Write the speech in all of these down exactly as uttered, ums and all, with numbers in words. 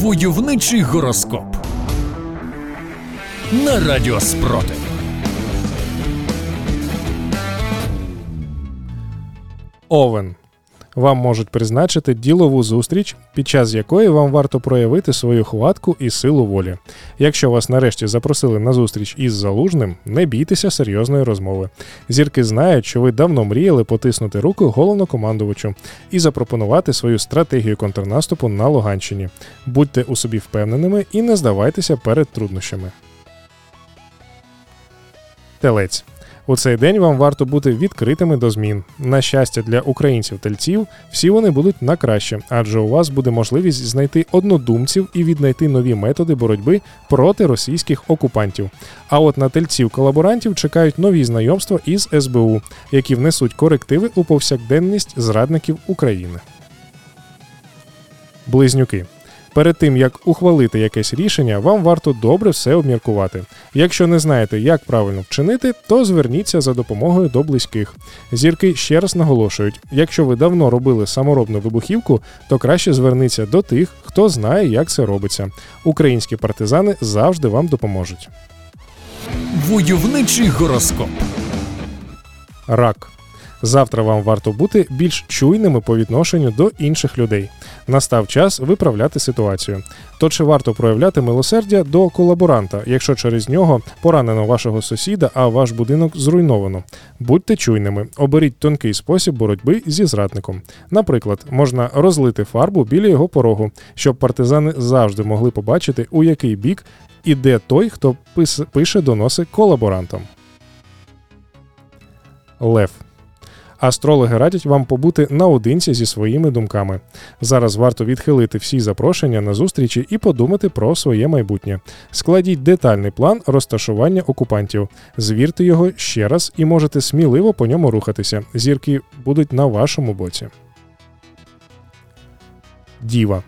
Войовничий гороскоп на Радіо Спротив. Овен. Вам можуть призначити ділову зустріч, під час якої вам варто проявити свою хватку і силу волі. Якщо вас нарешті запросили на зустріч із Залужним, не бійтеся серйозної розмови. Зірки знають, що ви давно мріяли потиснути руку головнокомандувачу і запропонувати свою стратегію контрнаступу на Луганщині. Будьте у собі впевненими і не здавайтеся перед труднощами. Телець. У цей день вам варто бути відкритими до змін. На щастя, для українців-тельців всі вони будуть на краще, адже у вас буде можливість знайти однодумців і віднайти нові методи боротьби проти російських окупантів. А от на тельців-колаборантів чекають нові знайомства із ес бе у, які внесуть корективи у повсякденність зрадників України. Близнюки. Перед тим, як ухвалити якесь рішення, вам варто добре все обміркувати. Якщо не знаєте, як правильно вчинити, то зверніться за допомогою до близьких. Зірки ще раз наголошують, якщо ви давно робили саморобну вибухівку, то краще зверніться до тих, хто знає, як це робиться. Українські партизани завжди вам допоможуть. Войовничий гороскоп. Рак. Завтра вам варто бути більш чуйними по відношенню до інших людей. Настав час виправляти ситуацію. То чи варто проявляти милосердя до колаборанта, якщо через нього поранено вашого сусіда, а ваш будинок зруйновано? Будьте чуйними, оберіть тонкий спосіб боротьби зі зрадником. Наприклад, можна розлити фарбу біля його порогу, щоб партизани завжди могли побачити, у який бік іде той, хто пише доноси колаборантам. Лев. Астрологи радять вам побути наодинці зі своїми думками. Зараз варто відхилити всі запрошення на зустрічі і подумати про своє майбутнє. Складіть детальний план розташування окупантів. Звірте його ще раз і можете сміливо по ньому рухатися. Зірки будуть на вашому боці. Діва.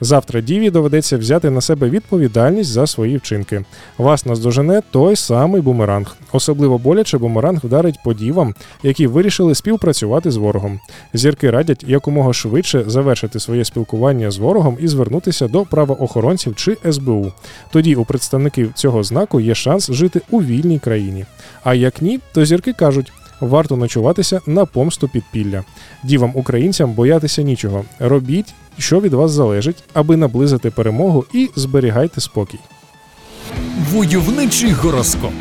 Завтра Діві доведеться взяти на себе відповідальність за свої вчинки. Вас наздожене той самий бумеранг. Особливо боляче бумеранг вдарить по дівам, які вирішили співпрацювати з ворогом. Зірки радять якомога швидше завершити своє спілкування з ворогом і звернутися до правоохоронців чи ес бе у. Тоді у представників цього знаку є шанс жити у вільній країні. А як ні, то зірки кажуть – варто ночуватися на помсту підпілля. Дівам-українцям боятися нічого. Робіть, що від вас залежить, аби наблизити перемогу, і зберігайте спокій. Войовничий гороскоп.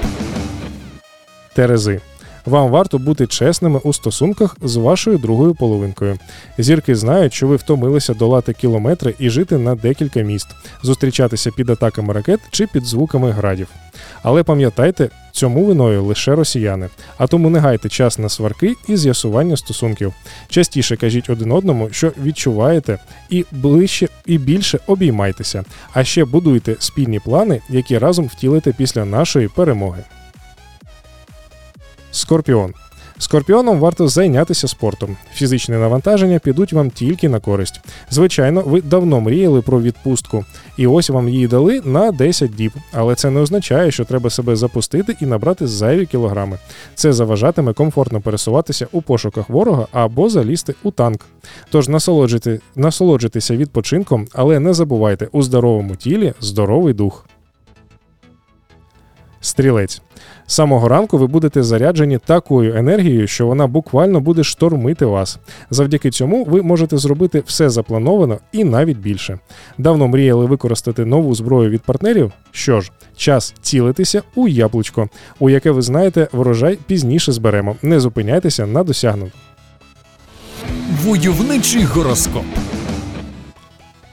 Терези. Вам варто бути чесними у стосунках з вашою другою половинкою. Зірки знають, що ви втомилися долати кілометри і жити на декілька міст, зустрічатися під атаками ракет чи під звуками градів. Але пам'ятайте, цьому виною лише росіяни. А тому не гайте час на сварки і з'ясування стосунків. Частіше кажіть один одному, що відчуваєте, і ближче і більше обіймайтеся. А ще будуйте спільні плани, які разом втілите після нашої перемоги. Скорпіон. Скорпіоном варто зайнятися спортом. Фізичні навантаження підуть вам тільки на користь. Звичайно, ви давно мріяли про відпустку. І ось вам її дали на десять діб. Але це не означає, що треба себе запустити і набрати зайві кілограми. Це заважатиме комфортно пересуватися у пошуках ворога або залізти у танк. Тож насолоджити, насолоджитися відпочинком, але не забувайте, у здоровому тілі здоровий дух. Стрілець. З самого ранку ви будете заряджені такою енергією, що вона буквально буде штормити вас. Завдяки цьому ви можете зробити все заплановано і навіть більше. Давно мріяли використати нову зброю від партнерів? Що ж, час цілитися у яблучко, у яке, ви знаєте, врожай пізніше зберемо. Не зупиняйтеся на досягнутому. Войовничий гороскоп.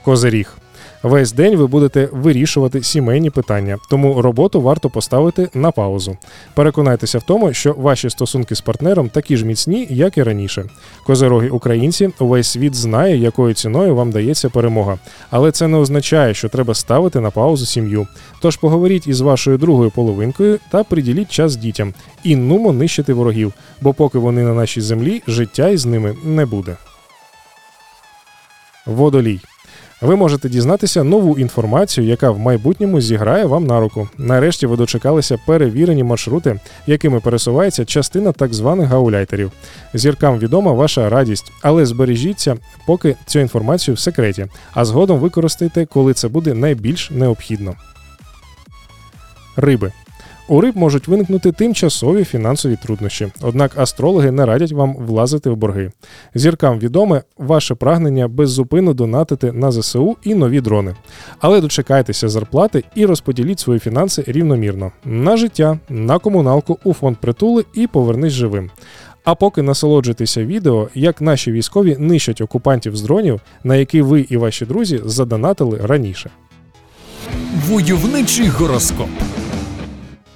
Козиріг. Весь день ви будете вирішувати сімейні питання, тому роботу варто поставити на паузу. Переконайтеся в тому, що ваші стосунки з партнером такі ж міцні, як і раніше. Козироги українці, увесь світ знає, якою ціною вам дається перемога. Але це не означає, що треба ставити на паузу сім'ю. Тож поговоріть із вашою другою половинкою та приділіть час дітям. І нумо нищити ворогів, бо поки вони на нашій землі, життя із ними не буде. Водолій. ви можете дізнатися нову інформацію, яка в майбутньому зіграє вам на руку. Нарешті ви дочекалися перевірені маршрути, якими пересувається частина так званих гауляйтерів. Зіркам відома ваша радість, але збережіться поки цю інформацію в секреті, а згодом використайте, коли це буде найбільш необхідно. Риби. У риб можуть виникнути тимчасові фінансові труднощі, однак астрологи не радять вам влазити в борги. Зіркам відоме ваше прагнення беззупинно донатити на ЗСУ і нові дрони. Але дочекайтеся зарплати і розподіліть свої фінанси рівномірно. На життя, на комуналку, у фонд Притули і повернись живим. А поки насолоджуйтеся відео, як наші військові нищать окупантів з дронів, на які ви і ваші друзі задонатили раніше. Войовничий гороскоп.